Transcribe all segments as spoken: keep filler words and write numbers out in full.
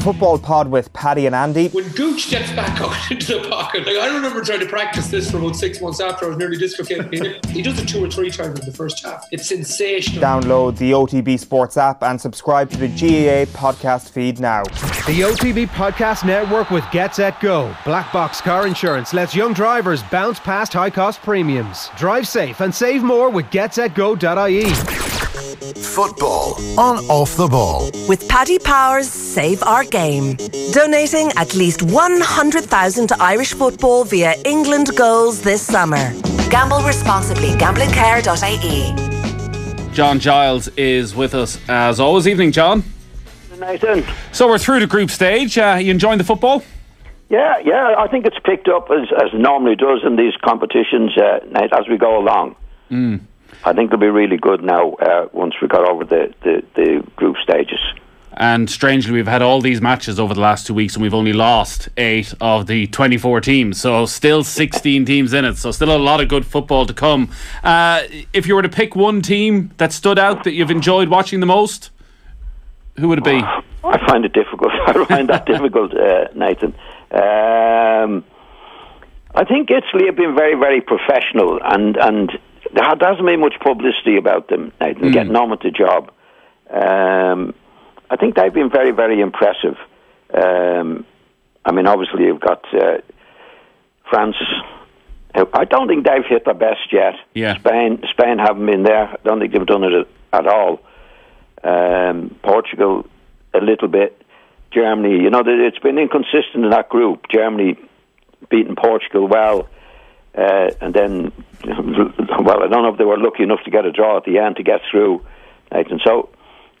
The Football Pod with Paddy and Andy. When Gooch gets back out into the pocket, like I remember trying to practice this for about six months after I was nearly dislocated. He does it two or three times in the first half. It's sensational. Download the O T B Sports app and subscribe to the G A A podcast feed now. The O T B Podcast Network with Get Set Go. Black Box Car Insurance lets young drivers bounce past high-cost premiums. Drive safe and save more with get set go dot i e. Football on Off The Ball with Paddy Power's Save Our Game. Donating at least one hundred thousand to Irish football via England goals this summer. Gamble responsibly. Gambling care dot i e. John Giles is with us as always. Evening, John. Good night, then. So we're through the group stage. Uh, you enjoying the football? Yeah, yeah. I think it's picked up as, as it normally does in these competitions uh, as we go along. Mm. I think they'll be really good now uh, once we got over the, the, the group stages. And strangely, we've had all these matches over the last two weeks and we've only lost eight of the twenty-four teams. So still sixteen teams in it. So still a lot of good football to come. Uh, if you were to pick one team that stood out that you've enjoyed watching the most, who would it be? Oh, I find it difficult. I find that difficult, uh, Nathan. Um, I think Italy have been very, very professional and... and there hasn't been much publicity about them, Nathan, mm. getting on with the job. Um, I think they've been very, very impressive. Um, I mean, obviously, you've got uh, France. I don't think they've hit their best yet. Yeah. Spain Spain haven't been there. I don't think they've done it at all. Um, Portugal, a little bit. Germany, you know, it's been inconsistent in that group. Germany beating Portugal well. Uh, and then, well, I don't know if they were lucky enough to get a draw at the end to get through, Nathan. So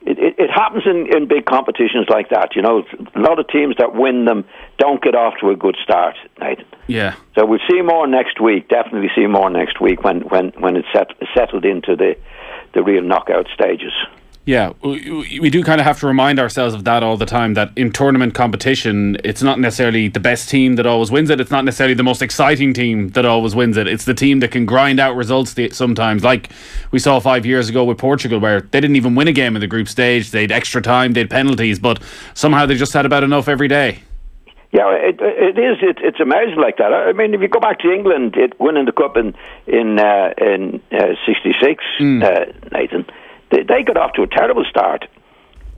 it, it, it happens in, in big competitions like that. You know, a lot of teams that win them don't get off to a good start, Nathan. Yeah. So we'll see more next week. Definitely see more next week when when when it's set, settled into the the real knockout stages. Yeah, we do kind of have to remind ourselves of that all the time, that in tournament competition, it's not necessarily the best team that always wins it. It's not necessarily the most exciting team that always wins it. It's the team that can grind out results sometimes, like we saw five years ago with Portugal, where they didn't even win a game in the group stage. They'd extra time, they'd penalties, but somehow they just had about enough every day. Yeah, it, it is. It, it's amazing like that. I mean, if you go back to England, it winning the Cup in, in, uh, in uh, sixty-six, mm. uh, Nathan... They got off to a terrible start.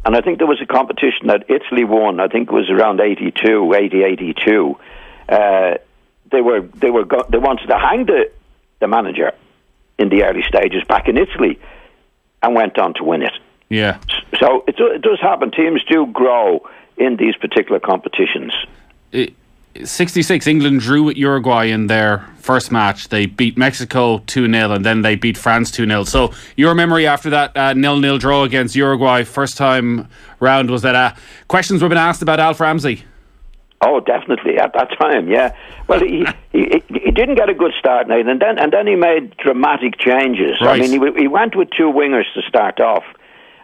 And I think there was a competition that Italy won. I think it was around eighty-two, eighty, eighty-two. Uh, they were they were go- they wanted to hang the, the manager in the early stages back in Italy and went on to win it. Yeah. So it, it does happen. Teams do grow in these particular competitions. It- sixty-six, England drew with Uruguay in their first match. They beat Mexico two nil and then they beat France two nil. So your memory after that uh, nil nil draw against Uruguay first time round was that uh, questions were being asked about Alf Ramsey. Oh, definitely, at that time, yeah. Well, he he, he didn't get a good start, Nathan, and then, and then he made dramatic changes. Right. I mean, he, he went with two wingers to start off.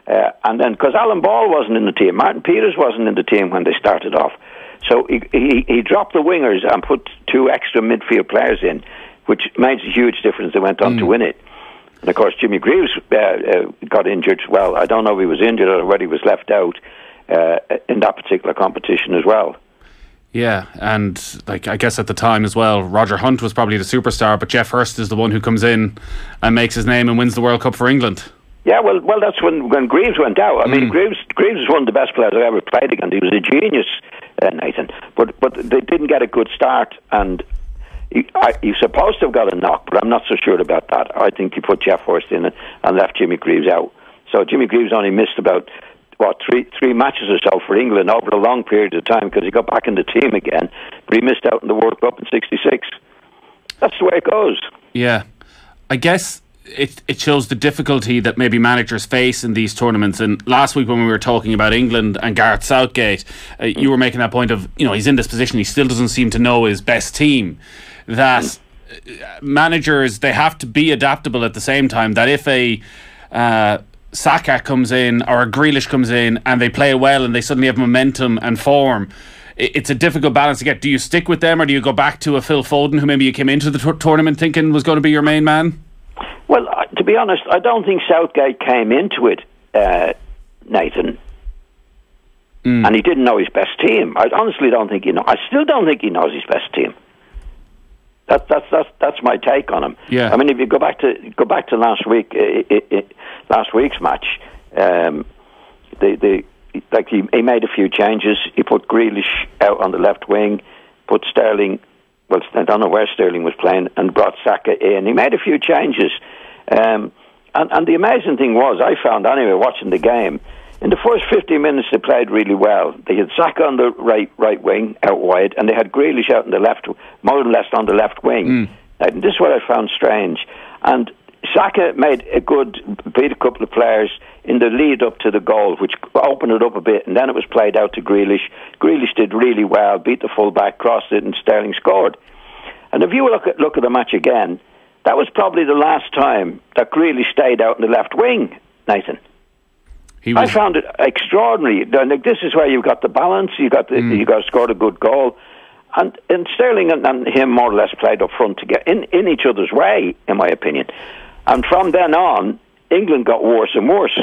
Uh, and then, because Alan Ball wasn't in the team, Martin Peters wasn't in the team when they started off. So he, he he dropped the wingers and put two extra midfield players in, which made a huge difference. They went on mm. to win it. And, of course, Jimmy Greaves uh, uh, got injured. Well, I don't know if he was injured or whether he was left out uh, in that particular competition as well. Yeah, and like I guess at the time as well, Roger Hunt was probably the superstar, but Geoff Hurst is the one who comes in and makes his name and wins the World Cup for England. Yeah, well, well, that's when, when Greaves went out. I mm. mean, Greaves Greaves is one of the best players I ever played against. He was a genius, uh, Nathan. But but they didn't get a good start, and he, I, he's supposed to have got a knock, but I'm not so sure about that. I think he put Geoff Hurst in and left Jimmy Greaves out. So Jimmy Greaves only missed about what three three matches or so for England over a long period of time because he got back in the team again, but he missed out in the World Cup in sixty-six. That's the way it goes. Yeah, I guess. It it shows the difficulty that maybe managers face in these tournaments. And last week when we were talking about England and Gareth Southgate, uh, you were making that point of, you know, he's in this position, he still doesn't seem to know his best team. That managers, they have to be adaptable at the same time. That if a uh, Saka comes in or a Grealish comes in and they play well and they suddenly have momentum and form, it's a difficult balance to get. Do you stick with them or do you go back to a Phil Foden who maybe you came into the t- tournament thinking was going to be your main man? Well, to be honest, I don't think Southgate came into it, uh, Nathan, mm. and he didn't know his best team. I honestly don't think he know. I still don't think he knows his best team. That, that's that's that's my take on him. Yeah. I mean, if you go back to go back to last week, it, it, it, last week's match, um, the the. Like he, he made a few changes. He put Grealish out on the left wing, put Sterling. Well, I don't know where Sterling was playing, and brought Saka in. He made a few changes, um, and and the amazing thing was, I found anyway watching the game, in the first fifteen minutes they played really well. They had Saka on the right right wing out wide, and they had Grealish out on the left, more or less on the left wing. Mm. And this is what I found strange, and. Saka made a good, beat a couple of players in the lead up to the goal, which opened it up a bit, and then it was played out to Grealish. Grealish did really well, beat the full-back, crossed it, and Sterling scored. And if you look at, look at the match again, that was probably the last time that Grealish stayed out in the left wing, Nathan. He was... I found it extraordinary. This is where you've got the balance, you've got, the, mm. you've got scored a good goal. And, and Sterling and, and him more or less played up front together, in, in each other's way, in my opinion. And from then on, England got worse and worse.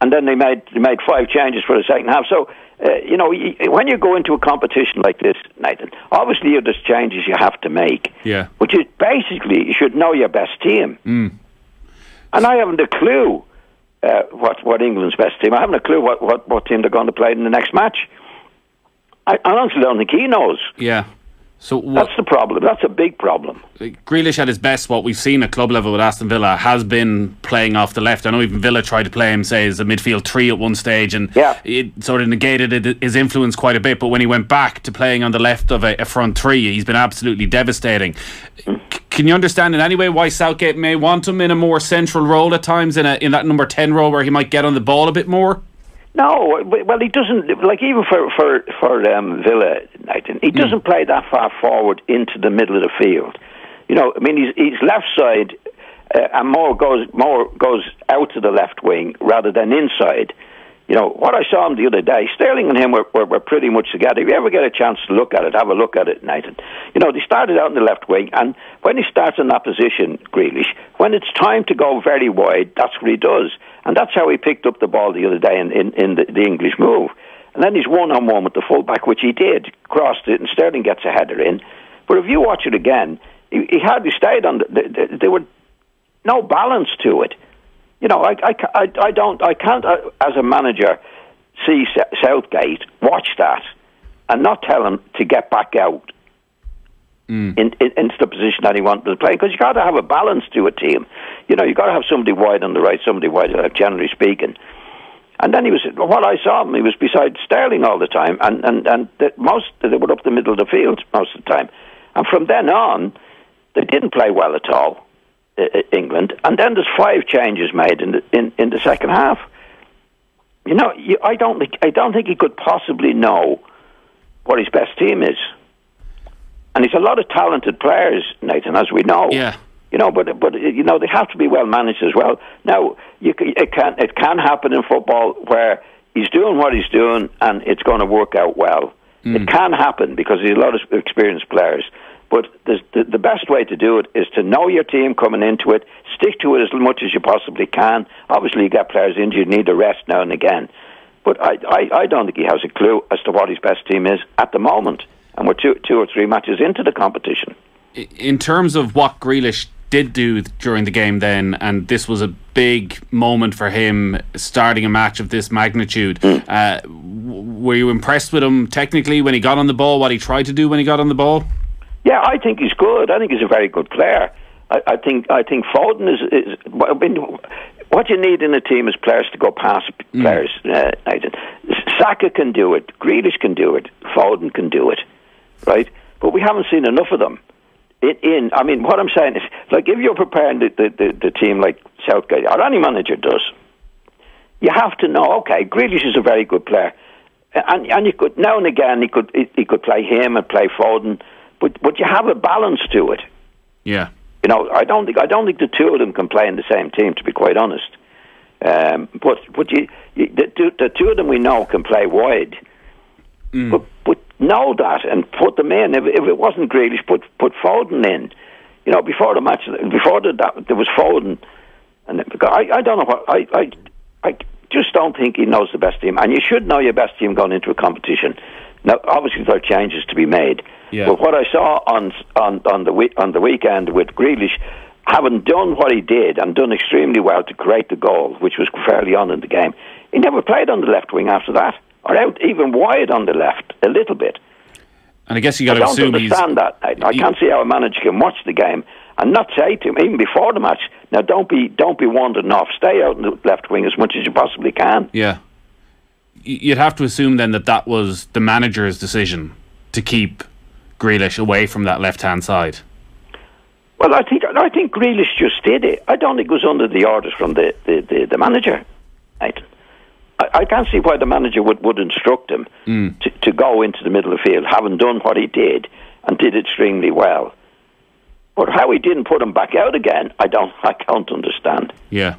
And then they made they made five changes for the second half. So, uh, you know, you, when you go into a competition like this, Nathan, obviously there's changes you have to make. Yeah. Which is basically, you should know your best team. Mm. And I haven't a clue uh, what, what England's best team. I haven't a clue what, what, what team they're going to play in the next match. I honestly don't think he knows. Yeah. So wh- That's the problem. That's a big problem. Grealish at his best, what we've seen at club level with Aston Villa, has been playing off the left. I know even Villa tried to play him, say, as a midfield three at one stage, and yeah. it sort of negated it, his influence quite a bit. But when he went back to playing on the left of a, a front three, he's been absolutely devastating. Mm. C- can you understand in any way why Southgate may want him in a more central role at times, in, a, in that number ten role where he might get on the ball a bit more? No, well, he doesn't, like even for, for, for um, Villa, Nathan, he doesn't mm. play that far forward into the middle of the field. You know, I mean, he's, he's left side uh, and more goes more goes out to the left wing rather than inside. You know, what I saw him the other day, Sterling and him were, were, were pretty much together. If you ever get a chance to look at it, have a look at it, Nathan. You know, they started out in the left wing, and when he starts in that position, Grealish, when it's time to go very wide, that's what he does. And that's how he picked up the ball the other day in, in, in the, the English move. And then he's one-on-one with the fullback, which he did, crossed it, and Sterling gets a header in. But if you watch it again, he, he hardly stayed on... The, the, the, there were no balance to it. You know, I, I, I, I don't, I can't, uh, as a manager, see Southgate watch that and not tell him to get back out mm. in, in, into the position that he wanted to play, because you got to have a balance to a team. You know, you got to have somebody wide on the right, somebody wide on the left, generally speaking. And then he was, what I saw him, he was beside Sterling all the time, and and and the, most they were up the middle of the field most of the time. And from then on, they didn't play well at all. England, and then there's five changes made in the, in, in the second half. You know, you, I don't think I don't think he could possibly know what his best team is. And he's a lot of talented players, Nathan, as we know. Yeah. You know, but but you know they have to be well managed as well. Now, you can, it can it can happen in football where he's doing what he's doing and it's going to work out well. Mm. It can happen because there's a lot of experienced players. But the, the best way to do it is to know your team coming into it, stick to it as much as you possibly can. Obviously, you get players injured, need a rest now and again. But I, I, I don't think he has a clue as to what his best team is at the moment. And we're two, two or three matches into the competition. In terms of what Grealish did do during the game then, and this was a big moment for him starting a match of this magnitude, mm. uh, were you impressed with him technically when he got on the ball, what he tried to do when he got on the ball? Yeah, I think he's good. I think he's a very good player. I, I think I think Foden is, is... I mean, what you need in a team is players to go past mm. players. Uh, Saka can do it. Grealish can do it. Foden can do it, right? But we haven't seen enough of them. It, in I mean, what I'm saying is, like, if you're preparing the, the, the, the team like Southgate, or any manager does, you have to know, okay, Grealish is a very good player. And and you could, now and again, he could, he, he could play him and play Foden... But but you have a balance to it. Yeah. You know, I don't think I don't think the two of them can play in the same team, to be quite honest. Um, but but you, you the, two, the two of them we know can play wide. Mm. But but know that and put them in. If, if it wasn't Grealish, put put Foden in. You know, before the match, before the, that there was Foden, and I, I don't know what I I, I just don't think he knows the best team. And you should know your best team going into a competition. Now, obviously, there are changes to be made. Yeah. But what I saw on on on the week, on the weekend with Grealish, having done what he did and done extremely well to create the goal, which was fairly on in the game, he never played on the left wing after that, or out even wide on the left a little bit. And I guess you got to assume he's. I don't understand that. I, I you... can't see how a manager can watch the game and not say to him even before the match, now don't be don't be wandering off. Stay out in the left wing as much as you possibly can. Yeah. You'd have to assume then that that was the manager's decision to keep Grealish away from that left-hand side. Well, I think I think Grealish just did it. I don't think it was under the orders from the, the, the, the manager. I, I can't see why the manager would, would instruct him mm. to, to go into the middle of the field, having done what he did and did extremely well. But how he didn't put him back out again, I don't I can't understand. Yeah.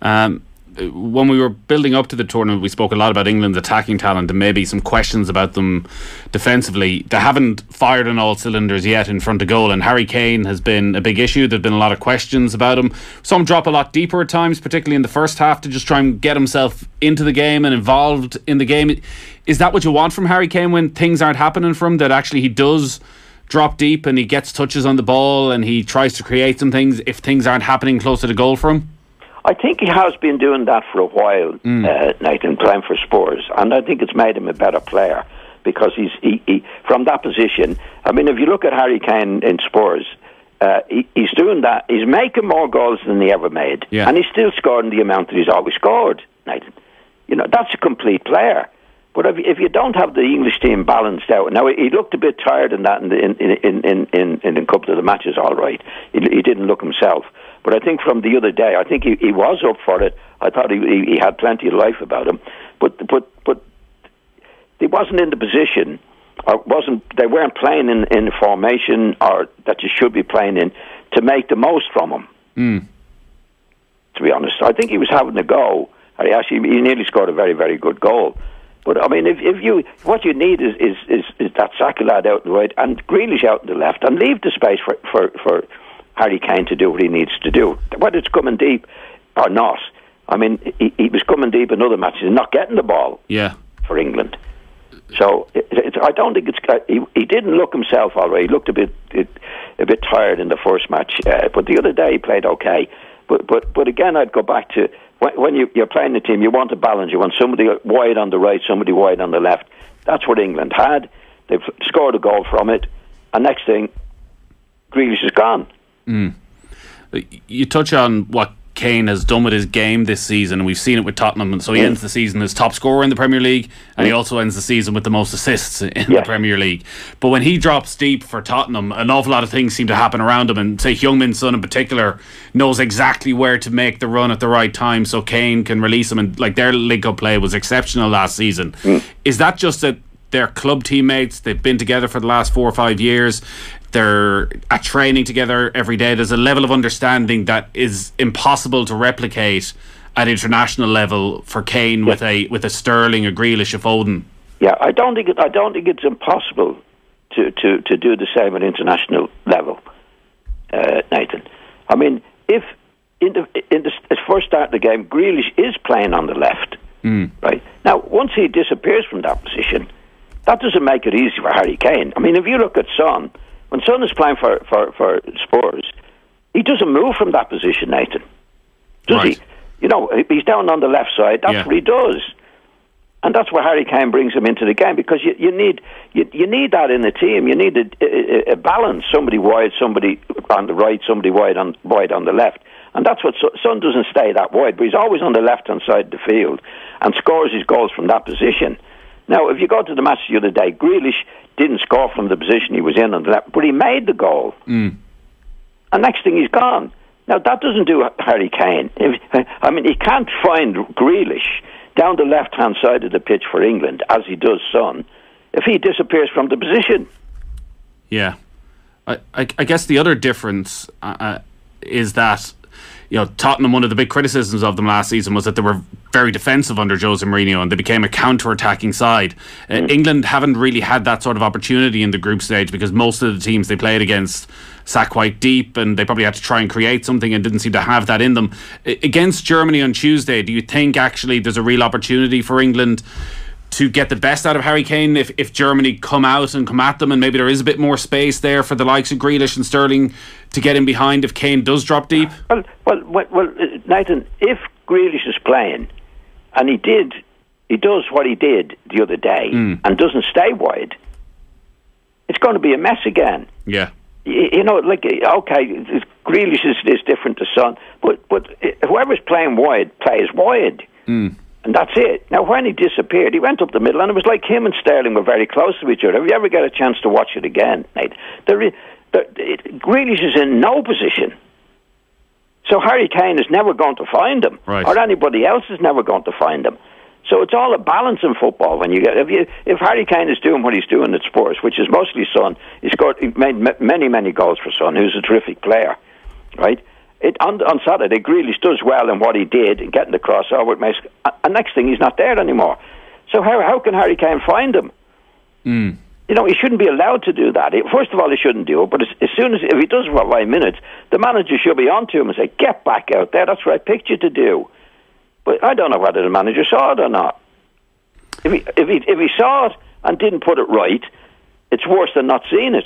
Um, when we were building up to the tournament, we spoke a lot about England's attacking talent and maybe some questions about them defensively. They haven't fired on all cylinders yet in front of goal, and Harry Kane has been a big issue. There have been a lot of questions about him. Some drop a lot deeper at times, particularly in the first half, to just try and get himself into the game and involved in the game. Is that what you want from Harry Kane when things aren't happening for him, that actually he does drop deep and he gets touches on the ball and he tries to create some things if things aren't happening closer to goal for him? I think he has been doing that for a while, mm. uh, Nathan, playing for Spurs. And I think it's made him a better player because he's he, he, from that position. I mean, if you look at Harry Kane in Spurs, uh, he, he's doing that. He's making more goals than he ever made. Yeah. And he's still scoring the amount that he's always scored, Nathan. You know, that's a complete player. But if, if you don't have the English team balanced out... Now, he looked a bit tired in that in the, in, in, in, in, in a couple of the matches, all right. He, he didn't look himself. But I think from the other day, I think he, he was up for it. I thought he, he had plenty of life about him, but but but he wasn't in the position, or wasn't they weren't playing in in the formation or that you should be playing in to make the most from him. Mm. To be honest, I think he was having a go. He actually he nearly scored a very very good goal. But I mean, if if you what you need is is is, is that Saka lad out in the right and Grealish out in the left and leave the space for for. for Harry Kane to do what he needs to do. Whether it's coming deep or not, I mean, he, he was coming deep in other matches and not getting the ball yeah. for England. So it, it, I don't think it's... He, he didn't look himself all right. He looked a bit it, a bit tired in the first match. Uh, but the other day he played okay. But but, but again, I'd go back to... When, when you, you're playing the team, you want a balance. You want somebody wide on the right, somebody wide on the left. That's what England had. They've scored a goal from it. And next thing, Grealish is gone. Mm. You touch on what Kane has done with his game this season, and we've seen it with Tottenham, and so he mm. ends the season as top scorer in the Premier League, and mm. he also ends the season with the most assists in yes. the Premier League. But when he drops deep for Tottenham, an awful lot of things seem to happen around him, and say Heung-Min Son in particular knows exactly where to make the run at the right time so Kane can release him, and like their link-up play was exceptional last season. Mm. Is that just that they're club teammates, they've been together for the last four or five years, they're at training together every day, there's a level of understanding that is impossible to replicate at international level for Kane yeah. with a with a Sterling, a Grealish, a Foden? Yeah, I don't think it, I don't think it's impossible to, to, to do the same at international level, uh, Nathan. I mean, if in the in the first start of the game, Grealish is playing on the left, mm. right? Now, once he disappears from that position, that doesn't make it easy for Harry Kane. I mean, if you look at Son. When Son is playing for, for, for Spurs, he doesn't move from that position, Nathan. Does right. he? You know, he's down on the left side. That's yeah. what he does. And that's where Harry Kane brings him into the game, because you, you need you, you need that in a team. You need a, a, a balance. Somebody wide, somebody on the right, somebody wide on, wide on the left. And that's what Son doesn't stay that wide, but he's always on the left-hand side of the field and scores his goals from that position. Now, if you go to the match the other day, Grealish didn't score from the position he was in on the left, but he made the goal. Mm. And next thing, he's gone. Now, that doesn't do Harry Kane. If, I mean, he can't find Grealish down the left-hand side of the pitch for England, as he does Son, if he disappears from the position. Yeah. I, I, I guess the other difference uh, is that you know, Tottenham, one of the big criticisms of them last season was that they were very defensive under Jose Mourinho and they became a counter-attacking side. Uh, England haven't really had that sort of opportunity in the group stage because most of the teams they played against sat quite deep and they probably had to try and create something and didn't seem to have that in them. I- against Germany on Tuesday, do you think actually there's a real opportunity for England to get the best out of Harry Kane if, if Germany come out and come at them, and maybe there is a bit more space there for the likes of Grealish and Sterling to get in behind if Kane does drop deep? Well, well, well, well Nathan, if Grealish is playing, and he did, he does what he did the other day, mm. and doesn't stay wide, it's going to be a mess again. Yeah. You, you know, like, okay, Grealish is, is different to Son, but, but whoever's playing wide plays wide. Mm. And that's it. Now, when he disappeared, he went up the middle, and it was like him and Sterling were very close to each other. If you ever get a chance to watch it again, mate, there is, there, it, Grealish is in no position. So Harry Kane is never going to find him, right. or anybody else is never going to find him. So it's all a balance in football. When you get if, you, if Harry Kane is doing what he's doing at Spurs, which is mostly Son, he scored, he made many, many goals for Son, who's a terrific player, right? It, on, on Saturday, Grealish does well in what he did in getting the crossover. It makes, and next thing, he's not there anymore. So how how can Harry Kane find him? Mm. You know, he shouldn't be allowed to do that. It, first of all, he shouldn't do it. But as, as soon as if he does what by minutes, the manager should be on to him and say, "Get back out there. That's what I picked you to do." But I don't know whether the manager saw it or not. If he if he if he saw it and didn't put it right, it's worse than not seeing it.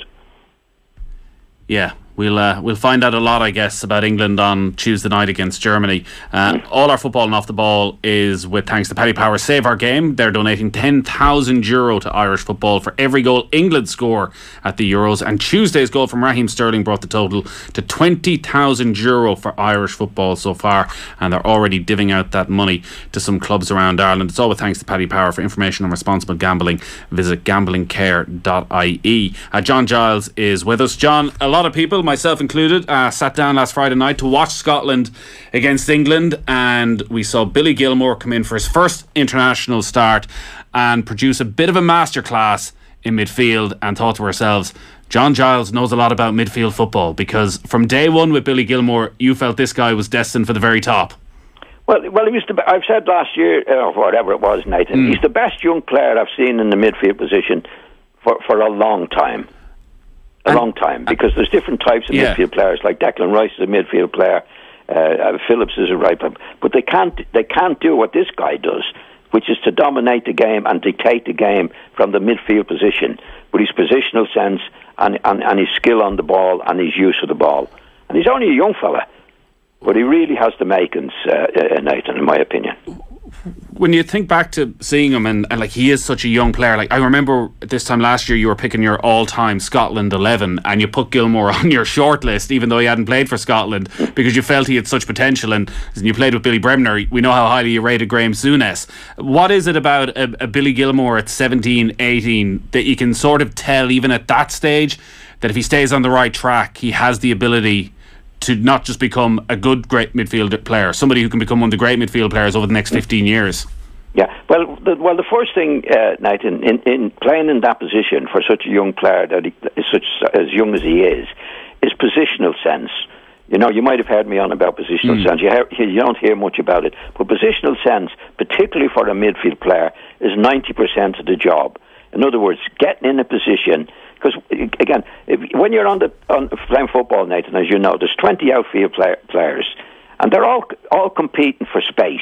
Yeah. We'll uh, we'll find out a lot, I guess, about England on Tuesday night against Germany. Uh, all our football and off the ball is with thanks to Paddy Power. Save Our Game. They're donating ten thousand euro to Irish football for every goal England score at the Euros. And Tuesday's goal from Raheem Sterling brought the total to twenty thousand euro for Irish football so far. And they're already divvying out that money to some clubs around Ireland. It's all with thanks to Paddy Power. For information on responsible gambling, visit gambling care dot I E. Uh, John Giles is with us. John, a lot of people, myself included, uh, sat down last Friday night to watch Scotland against England, and we saw Billy Gilmour come in for his first international start and produce a bit of a masterclass in midfield, and thought to ourselves, John Giles knows a lot about midfield football, because from day one with Billy Gilmour, you felt this guy was destined for the very top. Well, well, he was the, I've said last year, or whatever it was, Nathan, mm. he's the best young player I've seen in the midfield position for, for a long time. A and, long time, because there's different types of yeah. midfield players. Like Declan Rice is a midfield player, uh, Phillips is a right back, but they can't they can't do what this guy does, which is to dominate the game and dictate the game from the midfield position with his positional sense and, and, and his skill on the ball and his use of the ball. And he's only a young fella, but he really has the makings, uh, uh, Nathan, in my opinion. When you think back to seeing him, and, and like he is such a young player, like I remember this time last year you were picking your all-time Scotland eleven and you put Gilmour on your short list even though he hadn't played for Scotland because you felt he had such potential, and, and you played with Billy Bremner. We know how highly you rated Graeme Souness. What is it about a, a Billy Gilmour at seventeen, eighteen that you can sort of tell even at that stage that if he stays on the right track he has the ability to not just become a good, great midfield player, somebody who can become one of the great midfield players over the next fifteen years? Yeah, well, the, well, the first thing, uh, Nathan, in, in playing in that position for such a young player, that he, such as young as he is, is positional sense. You know, you might have heard me on about positional mm. sense. You, hear, you don't hear much about it. But positional sense, particularly for a midfield player, is ninety percent of the job. In other words, getting in a position. Because, again, if, when you're on the on playing football, Nathan, as you know, there's twenty outfield play, players, and they're all all competing for space.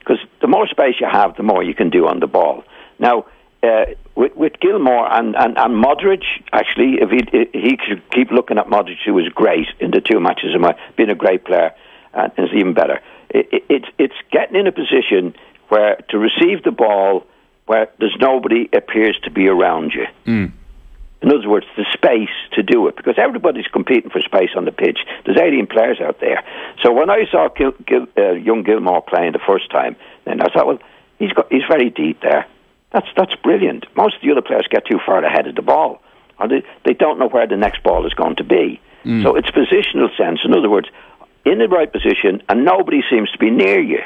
Because the more space you have, the more you can do on the ball. Now, uh, with, with Gilmour and, and, and Modric, actually, if he he should keep looking at Modric, who was great in the two matches, and been a great player, and is even better. It, it, it's it's getting in a position where to receive the ball where there's nobody appears to be around you. Mm. In other words, the space to do it, because everybody's competing for space on the pitch. There's eighteen players out there. So when I saw Gil, Gil, uh, young Gilmour playing the first time, then I thought, well, he's got he's very deep there. That's that's brilliant. Most of the other players get too far ahead of the ball, or they, they don't know where the next ball is going to be. Mm. So it's positional sense. In other words, in the right position, and nobody seems to be near you.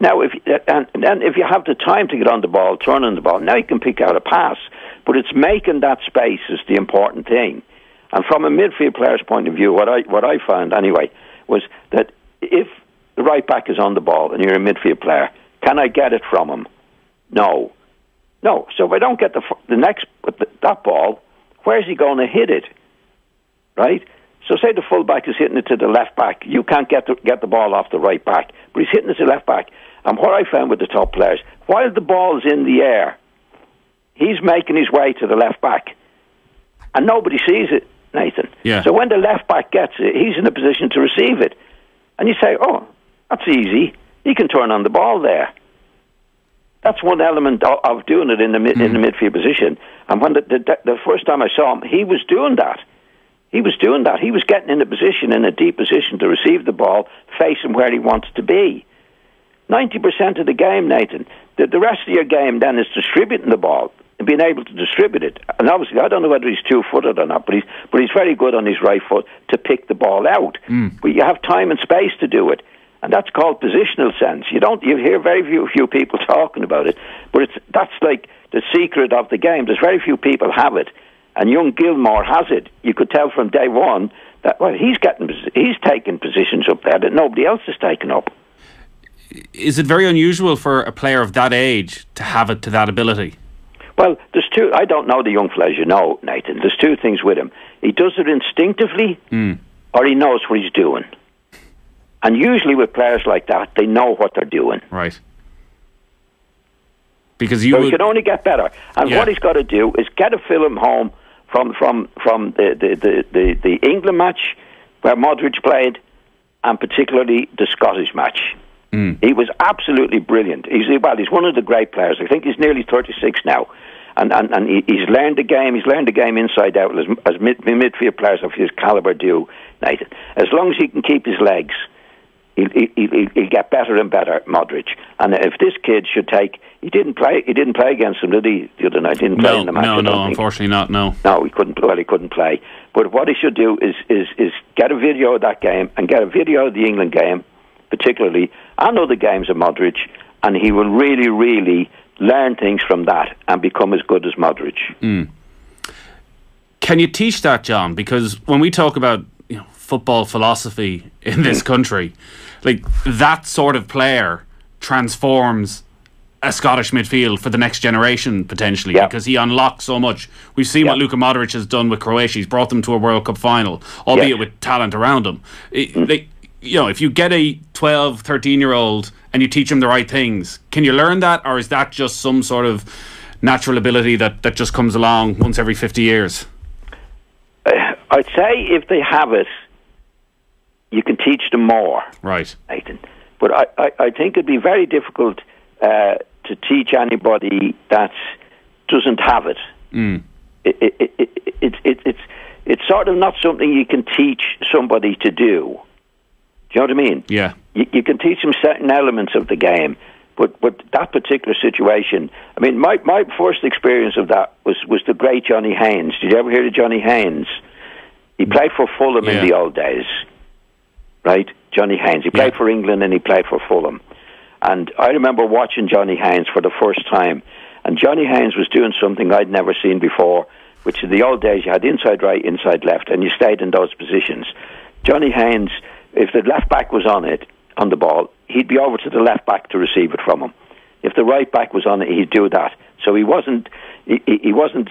Now, if and then if you have the time to get on the ball, turn on the ball, now you can pick out a pass. But it's making that space is the important thing. And from a midfield player's point of view, what I what I found anyway was that if The right back is on the ball and you're a midfield player. Can I get it from him? No. No. So if I don't get the the next that ball, where's he going to hit it? Right? So say the full back is hitting it to the left back. You can't get the, get the ball off the right back, but he's hitting it to the left back. And what I found with the top players, while the ball's in the air, he's making his way to the left back. And nobody sees it, Nathan. Yeah. So when the left back gets it, he's in a position to receive it. And you say, oh, that's easy. He can turn on the ball there. That's one element of doing it in the mid, mm. in the midfield position. And when the, the, the first time I saw him, he was doing that. He was doing that. He was getting in a position, in a deep position, to receive the ball, facing where he wants to be. ninety percent of the game, Nathan. The, the rest of your game then is distributing the ball and being able to distribute it. And obviously, I don't know whether he's two-footed or not, but he's but he's very good on his right foot to pick the ball out. Mm. But you have time and space to do it. And that's called positional sense. You don't you hear very few few people talking about it, but it's that's like the secret of the game. There's very few people have it. And young Gilmour has it. You could tell from day one that well, he's getting he's taking positions up there that nobody else is taking up. Is it very unusual for a player of that age to have it to that ability? Well, there's two. I don't know the young fella, you know, Nathan. There's two things with him. He does it instinctively, mm. or he knows what he's doing. And usually with players like that, they know what they're doing. Right. Because you, so he can only get better. And yeah. what he's got to do is get a Fulham home from from from the the, the, the the England match where Modric played, and particularly the Scottish match. Mm. He was absolutely brilliant. He's well, he's one of the great players. I think he's nearly thirty-six now, and and, and he, he's learned the game. He's learned the game inside out, as, as mid, midfield players of his calibre do, Nathan. As long as he can keep his legs, he'll, he'll, he'll get better and better, Modric. And if this kid should take, he didn't play. He didn't play against him, did he? The other night, he didn't no, play in the match. No, no, unfortunately not. No, no, he couldn't. Well, he couldn't play. But what he should do is is is get a video of that game and get a video of the England game, particularly, and other games of Modric, and he will really, really learn things from that and become as good as Modric. Mm. Can you teach that, John? Because when we talk about you know, football philosophy in this country, like that sort of player transforms a Scottish midfield for the next generation, potentially, yep. because he unlocks so much. We've seen yep. what Luka Modric has done with Croatia. He's brought them to a World Cup final, albeit yep. with talent around him. It, mm. Like, you know, if you get a twelve, thirteen-year-old and you teach him the right things, can you learn that, or is that just some sort of natural ability that, that just comes along once every fifty years? Uh, I'd say if they have it, you can teach them more. Right. Nathan. But I, I, I think it'd be very difficult uh, to teach anybody that doesn't have it. Mm. It, it, it, it, it, it it's, it's sort of not something you can teach somebody to do. Do you know what I mean? Yeah. You, you can teach them certain elements of the game, but, but that particular situation, I mean, my, my first experience of that was, was the great Johnny Haynes. Did you ever hear of Johnny Haynes? He played for Fulham yeah. in the old days, right? Johnny Haynes. He played yeah. for England and he played for Fulham. And I remember watching Johnny Haynes for the first time, and Johnny Haynes was doing something I'd never seen before, which in the old days you had inside right, inside left, and you stayed in those positions. Johnny Haynes, if the left back was on it, on the ball, he'd be over to the left back to receive it from him. If the right back was on it, he'd do that. So he wasn't he, he wasn't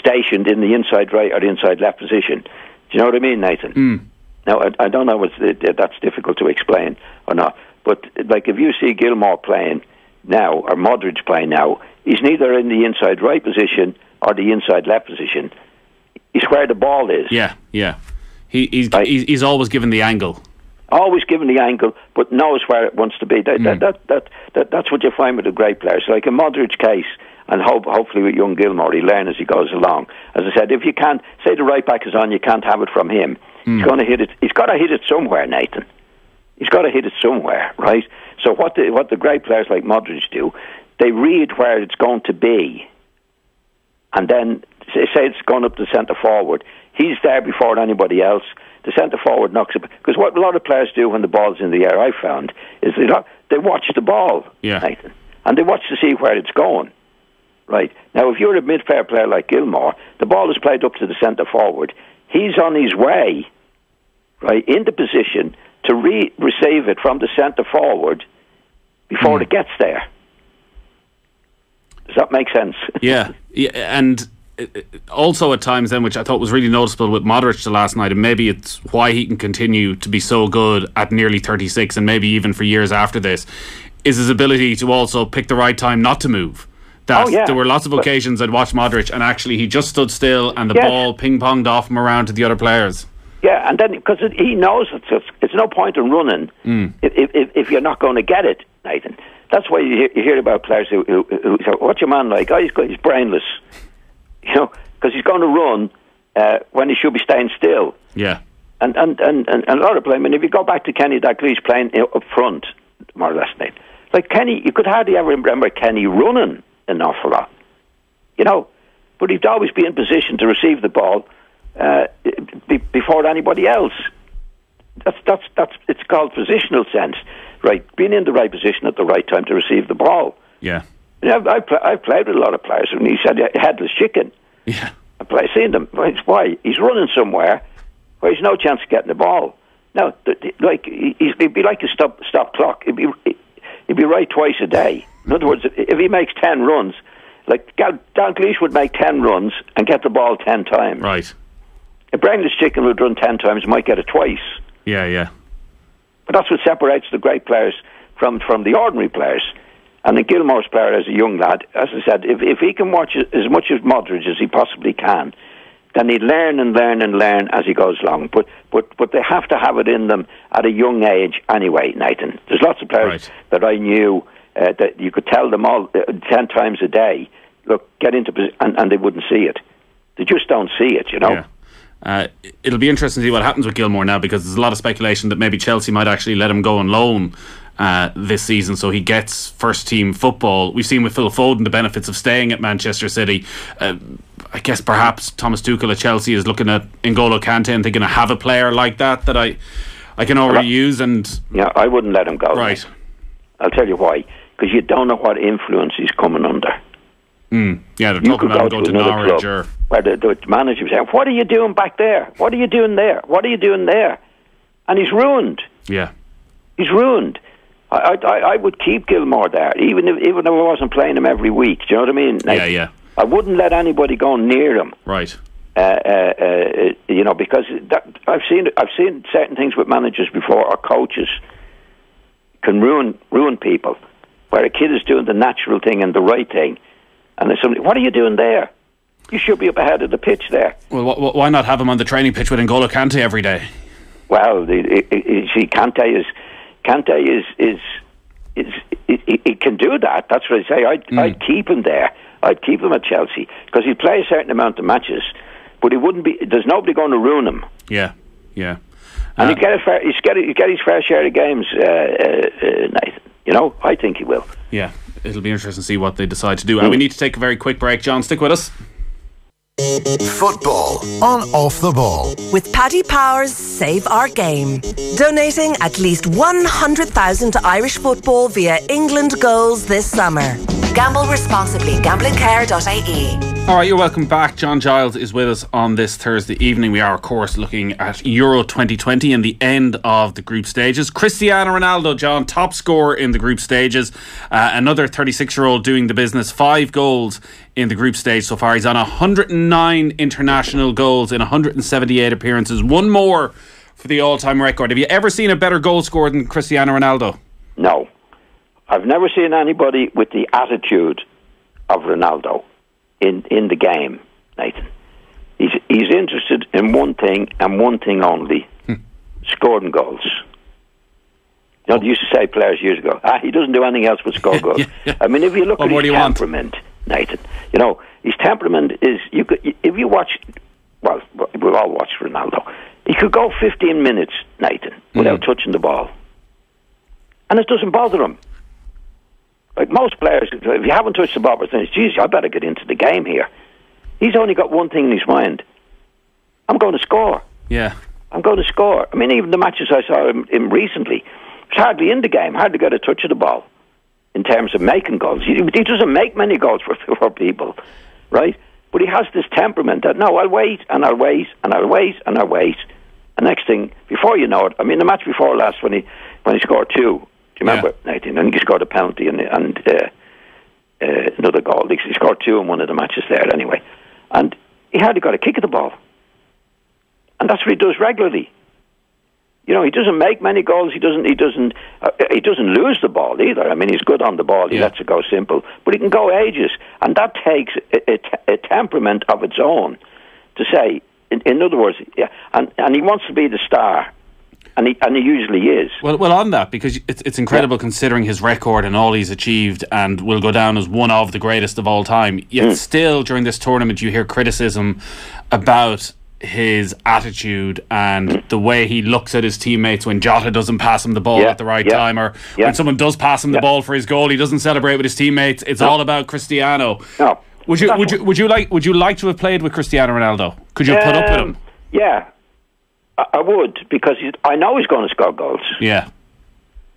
stationed in the inside right or the inside left position. Do you know what I mean, Nathan? Mm. Now, I, I don't know if that's difficult to explain or not, but like if you see Gilmour playing now or Modric playing now, he's neither in the inside right position or the inside left position. He's where the ball is. Yeah, yeah. He, he's, right? he's he's always given the angle. Always given the angle, but knows where it wants to be. That, mm. that, that, that, that, that's what you find with the great players. Like in Modric's case, and hope, hopefully with young Gilmour, he'll learn as he goes along. As I said, if you can't, say the right back is on, you can't have it from him. Mm. He's going to hit it. He's got to hit it somewhere, Nathan. He's got to hit it somewhere, right? So what the, what the great players like Modric do, they read where it's going to be, and then say, say it's gone up to centre forward. He's there before anybody else. The centre forward knocks it, because what a lot of players do when the ball's in the air, I found, is they not, they watch the ball, yeah. Nathan, and they watch to see where it's going. Right now, if you're a mid-fair player like Gilmour, the ball is played up to the centre forward. He's on his way, right, in the position, to re- receive it from the centre forward before mm. it gets there. Does that make sense? Yeah, yeah, and also at times then, which I thought was really noticeable with Modric the last night, and maybe it's why he can continue to be so good at nearly thirty-six and maybe even for years after this, is his ability to also pick the right time not to move. That oh, yeah. There were lots of occasions I'd watch Modric and actually he just stood still and the yes. ball ping-ponged off him around to the other players. Yeah, and then because he knows it's, it's, it's no point in running mm. if, if if you're not going to get it, Nathan. That's why you hear, you hear about players who, who, who say, what's your man like? Oh, he's, he's brainless. You know, because he's going to run uh, when he should be staying still. Yeah. And and, and, and, and a lot of players, I mean, if you go back to Kenny Dalglish playing up front, more or less, Nathan, like Kenny, you could hardly ever remember Kenny running an awful lot. You know, but he'd always be in position to receive the ball uh, be, before anybody else. That's that's that's it's called positional sense, right? Being in the right position at the right time to receive the ball. Yeah. You know, I've, I've, pl- I've played with a lot of players, and he said headless chicken. Yeah. I play seeing them. Why? He's running somewhere where he's no chance of getting the ball. Now, th- th- like he's, he'd be like a stop stop clock. He'd be he'd be right twice a day. In other words, if he makes ten runs, like Dalglish would make ten runs and get the ball ten times. Right. A brainless chicken would run ten times and might get it twice. Yeah, yeah. But that's what separates the great players from, from the ordinary players. And the Gilmour's player as a young lad, as I said, if, if he can watch as much of Modric as he possibly can, then he'd learn and learn and learn as he goes along. But but but they have to have it in them at a young age anyway, Nathan. There's lots of players right. that I knew uh, that you could tell them all uh, ten times a day, look, get into position, and, and they wouldn't see it. They just don't see it, you know. Yeah. Uh, it'll be interesting to see what happens with Gilmour now, because there's a lot of speculation that maybe Chelsea might actually let him go on loan uh, this season so he gets first team football. We've seen with Phil Foden the benefits of staying at Manchester City. uh, I guess perhaps Thomas Tuchel at Chelsea is looking at N'Golo Kante and thinking, I have a player like that that I I can already well, use. And yeah, I wouldn't let him go. Right. I'll tell you why, because you don't know what influence he's coming under. Mm. Yeah, they're you talking about go going to, to Norwich or where the, the manager was saying, what are you doing back there? What are you doing there? What are you doing there? And he's ruined. Yeah. He's ruined. I I, I would keep Gilmour there, even if even if I wasn't playing him every week. Do you know what I mean? Like, yeah, yeah. I wouldn't let anybody go near him. Right. Uh, uh, uh, you know, because that, I've seen I've seen certain things with managers before, or coaches can ruin ruin people, where a kid is doing the natural thing and the right thing. And there's somebody, what are you doing there? You should be up ahead of the pitch there. Well, wh- wh- why not have him on the training pitch with N'Golo Kante every day? Well, the, it, it, see, Kante is, Kante is, is, is it, it, it can do that. That's what I say. I'd, mm. I'd keep him there. I'd keep him at Chelsea because he'd play a certain amount of matches, but he wouldn't be. There's nobody going to ruin him. Yeah, yeah. Uh, and he'd get, a fair, he'd, get, he'd get his fair share of games, uh, uh, Nathan. You know, I think he will. Yeah. It'll be interesting to see what they decide to do. And we need to take a very quick break. John, stick with us. Football on Off The Ball with Paddy Power's Save Our Game. Donating at least one hundred thousand to Irish football via England goals this summer. Gamble responsibly. Gambling care dot I E. Alright, you're welcome back. John Giles is with us on this Thursday evening. We are, of course, looking at Euro twenty twenty and the end of the group stages. Cristiano Ronaldo, John, top scorer in the group stages. Uh, another thirty-six-year-old doing the business. Five goals in the group stage so far. He's on one hundred nine international goals in one hundred seventy-eight appearances. One more for the all-time record. Have you ever seen a better goal scorer than Cristiano Ronaldo? No. I've never seen anybody with the attitude of Ronaldo in, in the game, Nathan. He's he's interested in one thing and one thing only, hmm. scoring goals. You know, they used to say players years ago, ah, he doesn't do anything else but score goals. Yeah, yeah. I mean, if you look well, at his temperament, Nathan, you know, his temperament is, you could, if you watch, well, we've all watched Ronaldo, he could go fifteen minutes, Nathan, without mm. touching the ball. And it doesn't bother him. Like most players, if you haven't touched the ball, but then it's, geez, I better get into the game here. He's only got one thing in his mind. I'm going to score. Yeah. I'm going to score. I mean, even the matches I saw him, him recently, it's hardly in the game, hardly got a touch of the ball in terms of making goals. He, he doesn't make many goals for, for people, right? But he has this temperament that, no, I'll wait, and I'll wait, and I'll wait, and I'll wait. And next thing, before you know it, I mean, the match before last when he when he scored two, do you remember, yeah. Nathan? I think he scored a penalty and and uh, uh, another goal. He scored two in one of the matches there anyway. And he hardly got a kick at the ball. And that's what he does regularly. You know, he doesn't make many goals. He doesn't. He doesn't. Uh, he doesn't lose the ball either. I mean, he's good on the ball. He yeah. lets it go simple, but he can go ages, and that takes a, a, a temperament of its own. To say, in, in other words, yeah, and, and he wants to be the star, and he and he usually is. Well, well, on that, because it's it's incredible yeah. considering his record and all he's achieved, and will go down as one of the greatest of all time. Yet, mm. still during this tournament, you hear criticism about his attitude and mm. the way he looks at his teammates when Jota doesn't pass him the ball yeah, at the right yeah, time, or yeah. when someone does pass him yeah. the ball for his goal, he doesn't celebrate with his teammates. It's no. all about Cristiano. No. Would you would you would you like would you like to have played with Cristiano Ronaldo? Could you have um, put up with him? Yeah, I, I would, because he's, I know he's going to score goals. Yeah.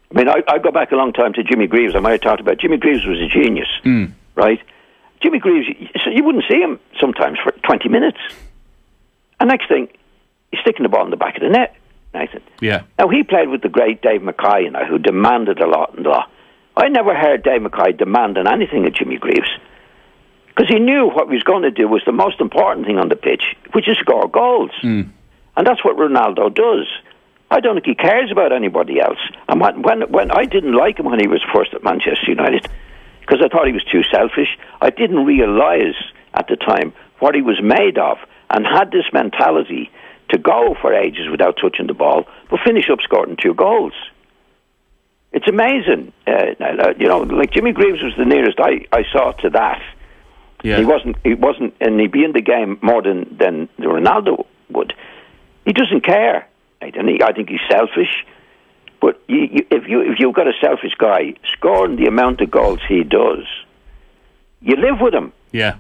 I mean, I, I go back a long time to Jimmy Greaves. I might have talked about Jimmy Greaves was a genius, mm. right? Jimmy Greaves, so you wouldn't see him sometimes for twenty minutes. And next thing, he's sticking the ball in the back of the net, Nathan. Yeah. Now, he played with the great Dave Mackay, you know, who demanded a lot and a lot. I never heard Dave Mackay demanding anything of Jimmy Greaves, because he knew what he was going to do was the most important thing on the pitch, which is score goals. Mm. And that's what Ronaldo does. I don't think he cares about anybody else. And when, when, when I didn't like him when he was first at Manchester United, because I thought he was too selfish. I didn't realise at the time what he was made of, and had this mentality to go for ages without touching the ball, but finish up scoring two goals. It's amazing. Uh, you know, like Jimmy Greaves was the nearest I, I saw to that. Yeah. He wasn't, he wasn't, and he'd be in the game more than, than Ronaldo would. He doesn't care. I, don't, I think he's selfish. But you, you, if, you, if you've got a selfish guy scoring the amount of goals he does, you live with him. Yeah.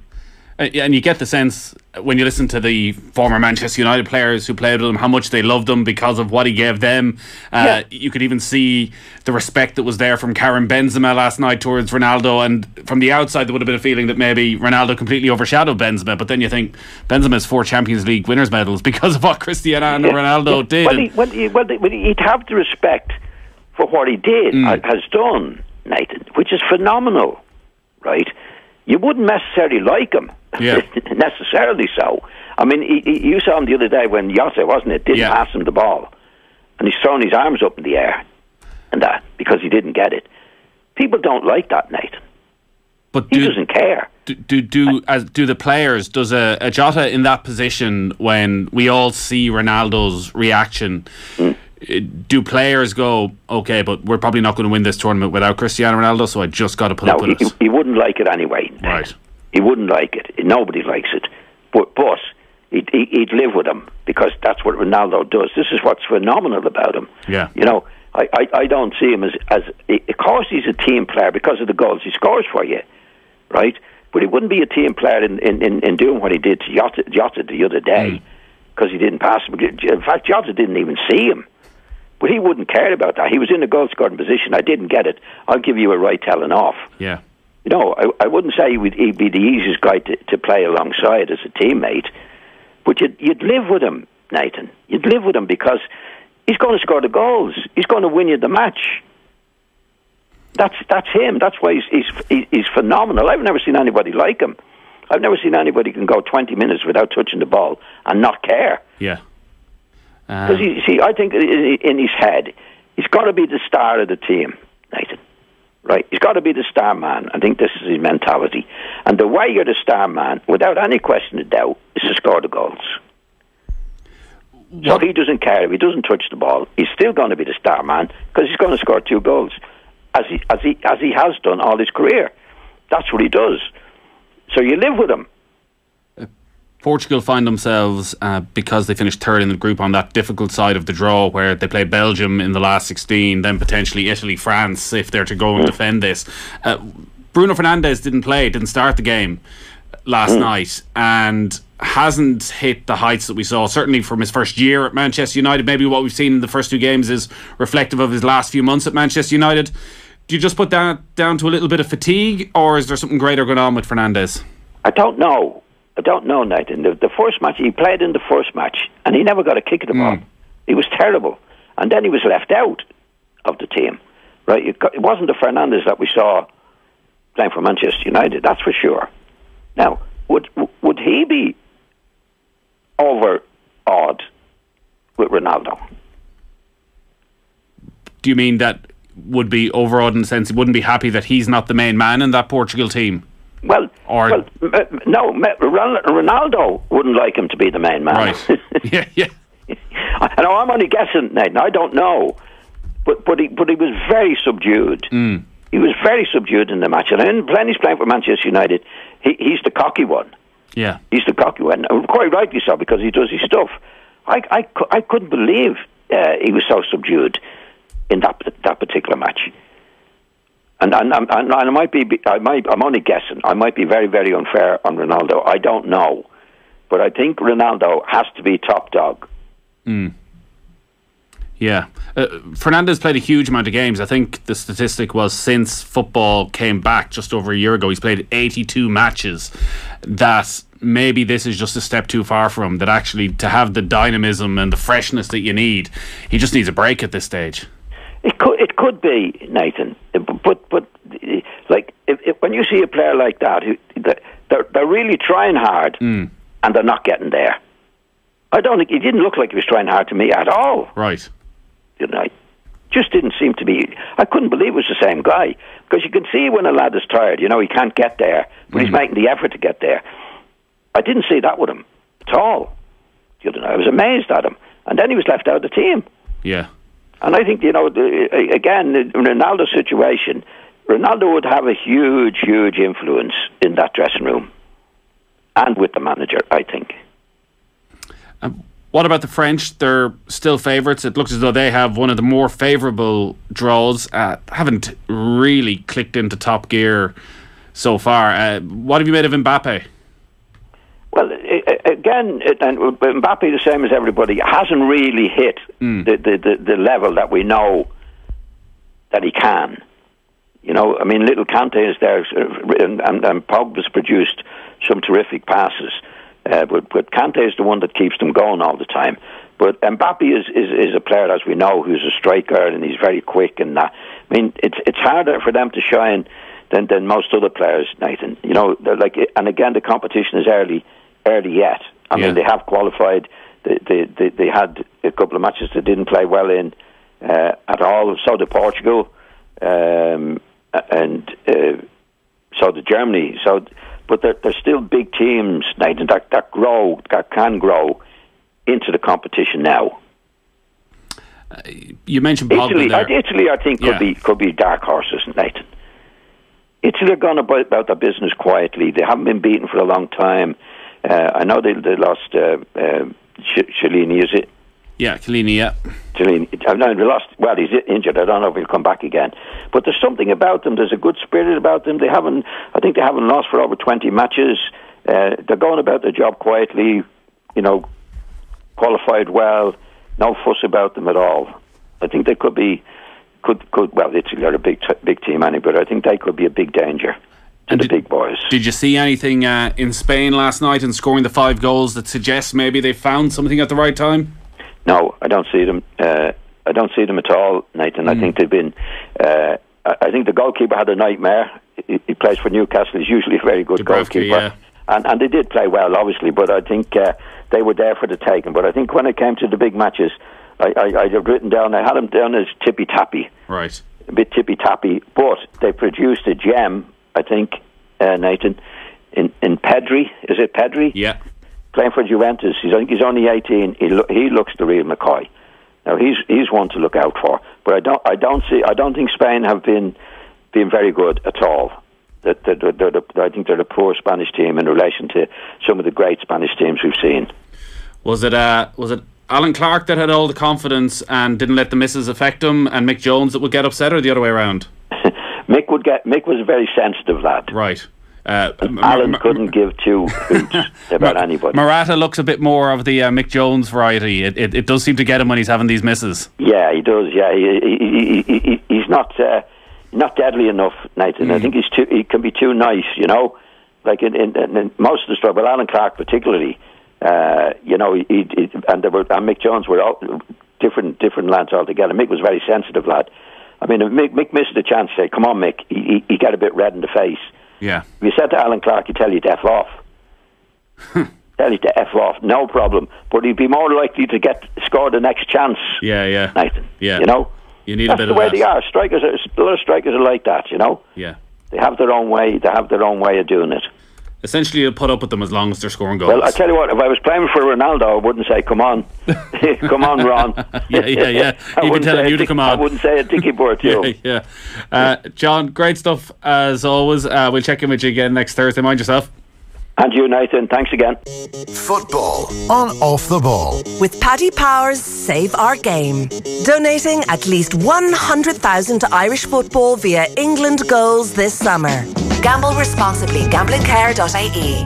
And you get the sense when you listen to the former Manchester United players who played with him, how much they loved him because of what he gave them. Uh, yeah. You could even see the respect that was there from Karim Benzema last night towards Ronaldo. And from the outside, there would have been a feeling that maybe Ronaldo completely overshadowed Benzema. But then you think Benzema's four Champions League winners' medals because of what Cristiano yeah. Ronaldo yeah. did. Well, he, well, he, well, he, well, he'd have the respect for what he did, mm. has done, Nathan, which is phenomenal, right? You wouldn't necessarily like him, yeah. necessarily so. I mean, he, he, you saw him the other day when Jota, wasn't it, didn't yeah. pass him the ball. And he's throwing his arms up in the air and that because he didn't get it. People don't like that, Nathan. But he do, doesn't care. Do do do, as, do the players, does a, a Jota in that position when we all see Ronaldo's reaction, mm. do players go, okay, but we're probably not going to win this tournament without Cristiano Ronaldo, so I just got to put no, up with he, it? He wouldn't like it anyway. Right. He wouldn't like it. Nobody likes it. But, but he'd, he'd live with him, because that's what Ronaldo does. This is what's phenomenal about him. Yeah. You know, I, I, I don't see him as, as... Of course he's a team player because of the goals he scores for you, right? But he wouldn't be a team player in, in, in, in doing what he did to Jota, Jota the other day, because mm. he didn't pass him. In fact, Jota didn't even see him. But he wouldn't care about that. He was in a goal-scoring position. I didn't get it. I'll give you a right telling off. Yeah. You know, I, I wouldn't say he would, he'd be the easiest guy to, to play alongside as a teammate, but you'd, you'd live with him, Nathan. You'd live with him because he's going to score the goals. He's going to win you the match. That's that's him. That's why he's he's he's phenomenal. I've never seen anybody like him. I've never seen anybody can go twenty minutes without touching the ball and not care. Yeah. Because, um, see, I think in his head, he's got to be the star of the team, Nathan. Right? He's got to be the star man. I think this is his mentality. And the way you're the star man, without any question of doubt, is to score the goals. What? So he doesn't care if he doesn't touch the ball. He's still going to be the star man because he's going to score two goals, as he as he as he has done all his career. That's what he does. So you live with him. Portugal find themselves, uh, because they finished third in the group, on that difficult side of the draw where they play Belgium in the last sixteen, then potentially Italy, France, if they're to go and defend this. Uh, Bruno Fernandes didn't play, didn't start the game last night, and hasn't hit the heights that we saw, certainly from his first year at Manchester United. Maybe what we've seen in the first two games is reflective of his last few months at Manchester United. Do you just put that down to a little bit of fatigue, or is there something greater going on with Fernandes? I don't know. I don't know, Nathan. The, the first match, he played in the first match, and he never got a kick at the ball. Mm. He was terrible. And then he was left out of the team, right? It wasn't the Fernandes that we saw playing for Manchester United, that's for sure. Now, would would he be overawed with Ronaldo? Do you mean that would be overawed in the sense he wouldn't be happy that he's not the main man in that Portugal team? Well, or well no, Ronaldo wouldn't like him to be the main man. Right. yeah, yeah. I know, I'm only guessing, Nathan. I don't know. But but he, but he was very subdued. Mm. He was very subdued in the match. And then when he's playing for Manchester United, he, he's the cocky one. Yeah. He's the cocky one. And quite rightly so, because he does his stuff. I, I, I couldn't believe uh, he was so subdued in that that particular match. And, and, and, and I might be, I might, I'm only guessing. I might be very, very unfair on Ronaldo. I don't know. But I think Ronaldo has to be top dog. Mm. Yeah. Uh, Fernandes played a huge amount of games. I think the statistic was since football came back just over a year ago, he's played eighty-two matches. That maybe this is just a step too far for him, that actually to have the dynamism and the freshness that you need, he just needs a break at this stage. It could it could be, Nathan, but but like if, if, when you see a player like that, who they're, they're really trying hard mm. and they're not getting there. I don't think he didn't look like he was trying hard to me at all. Right. You know, I just didn't seem to be. I couldn't believe it was the same guy, because you can see when a lad is tired, you know, he can't get there, but mm-hmm. he's making the effort to get there. I didn't see that with him at all. You know, I was amazed at him, and then he was left out of the team. Yeah. And I think, you know, the, again, the Ronaldo situation, Ronaldo would have a huge, huge influence in that dressing room, and with the manager, I think. Um, what about the French? They're still favourites. It looks as though they have one of the more favourable draws. Uh, haven't really clicked into top gear so far. Uh, what have you made of Mbappé? Well, again, and Mbappé, the same as everybody, hasn't really hit mm. the, the, the, the level that we know that he can. You know, I mean, little Kante is there, and, and, and Pogba's produced some terrific passes. Uh, but, but Kante is the one that keeps them going all the time. But Mbappé is, is, is a player, as we know, who's a striker, and he's very quick. And that. I mean, it's it's harder for them to shine than, than most other players, Nathan. You know, like, and again, the competition is early, early yet. I yeah. mean, they have qualified. They, they they they had a couple of matches they didn't play well in uh, at all. So did Portugal, um, and uh, so did Germany. So. But they're, they're still big teams, Nathan, that, that grow, that can grow into the competition now. Uh, you mentioned Pogba Italy. There. Italy, I think, could yeah. be could be dark horses, Nathan. Italy are going about, about their business quietly. They haven't been beaten for a long time. Uh, I know they, they lost uh, uh, Chiellini, is it? Yeah, Chiellini, yeah. Chiellini. No, they lost. Well, he's injured. I don't know if he'll come back again. But there's something about them. There's a good spirit about them. They haven't. I think they haven't lost for over twenty matches. Uh, they're going about their job quietly. You know, qualified well. No fuss about them at all. I think they could be. Could could well, Italy are a big t- big team, anyway, but I think they could be a big danger. And the did, big boys. Did you see anything uh, in Spain last night in scoring the five goals that suggests maybe they found something at the right time? No, I don't see them. Uh, I don't see them at all, Nathan. Mm. I think they've been. Uh, I think the goalkeeper had a nightmare. He, he plays for Newcastle. He's usually a very good Dubrovka, goalkeeper, yeah. and and they did play well, obviously. But I think uh, they were there for the taking. But I think when it came to the big matches, I I I'd written down. I had them down as tippy tappy, right? A bit tippy tappy, but they produced a gem. I think uh, Nathan, in in Pedri, is it Pedri? Yeah. Playing for Juventus, he's, I think he's only eighteen. He, lo- he looks the real Mackay. Now he's he's one to look out for. But I don't I don't see I don't think Spain have been been very good at all. That they're, they're, they're the, I think they're the poor Spanish team in relation to some of the great Spanish teams we've seen. Was it uh, was it Alan Clark that had all the confidence and didn't let the misses affect him, and Mick Jones that would get upset, or the other way around? Mick would get Mick was a very sensitive lad. Right. Uh, Alan Mar- couldn't Mar- give two hoots about Mar- anybody. Morata looks a bit more of the uh, Mick Jones variety. It, it it does seem to get him when he's having these misses. Yeah, he does. Yeah, he, he, he, he he's not uh, not deadly enough, Nathan. Mm. I think he's too. He can be too nice, you know. Like in, in, in most of the stuff, but Alan Clark particularly, uh, you know, he, he and, there were, and Mick Jones were all, different different lads altogether. Mick was a very sensitive lad. I mean, if Mick, Mick missed a chance, say, come on, Mick, he, he, he got a bit red in the face. Yeah. If you said to Alan Clark, he'd tell you to F off. Tell you to F off, no problem. But he'd be more likely to get score the next chance. Yeah, yeah. Nathan, yeah. You know? You need That's a bit the of way that. They are. Strikers are, a lot of strikers are like that, you know? Yeah. They have their own way, they have their own way of doing it. Essentially, you'll put up with them as long as they're scoring goals. Well, I tell you what, if I was playing for Ronaldo, I wouldn't say, come on. Come on, Ron. yeah, yeah, yeah. He'd be telling you to come on. I wouldn't say a dicky board to you. Yeah, yeah. Uh, John, great stuff as always. Uh, we'll check in with you again next Thursday. Mind yourself. And you, Nathan. Thanks again. Football on Off The Ball. With Paddy Power's Save Our Game. Donating at least one hundred thousand to Irish football via England goals this summer. Gamble responsibly. Gamblingcare dot I E.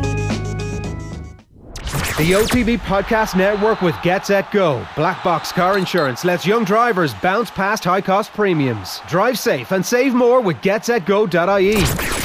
The O T B Podcast Network with Get Set Go. Black Box Car Insurance lets young drivers bounce past high cost premiums. Drive safe and save more with get set go dot I E.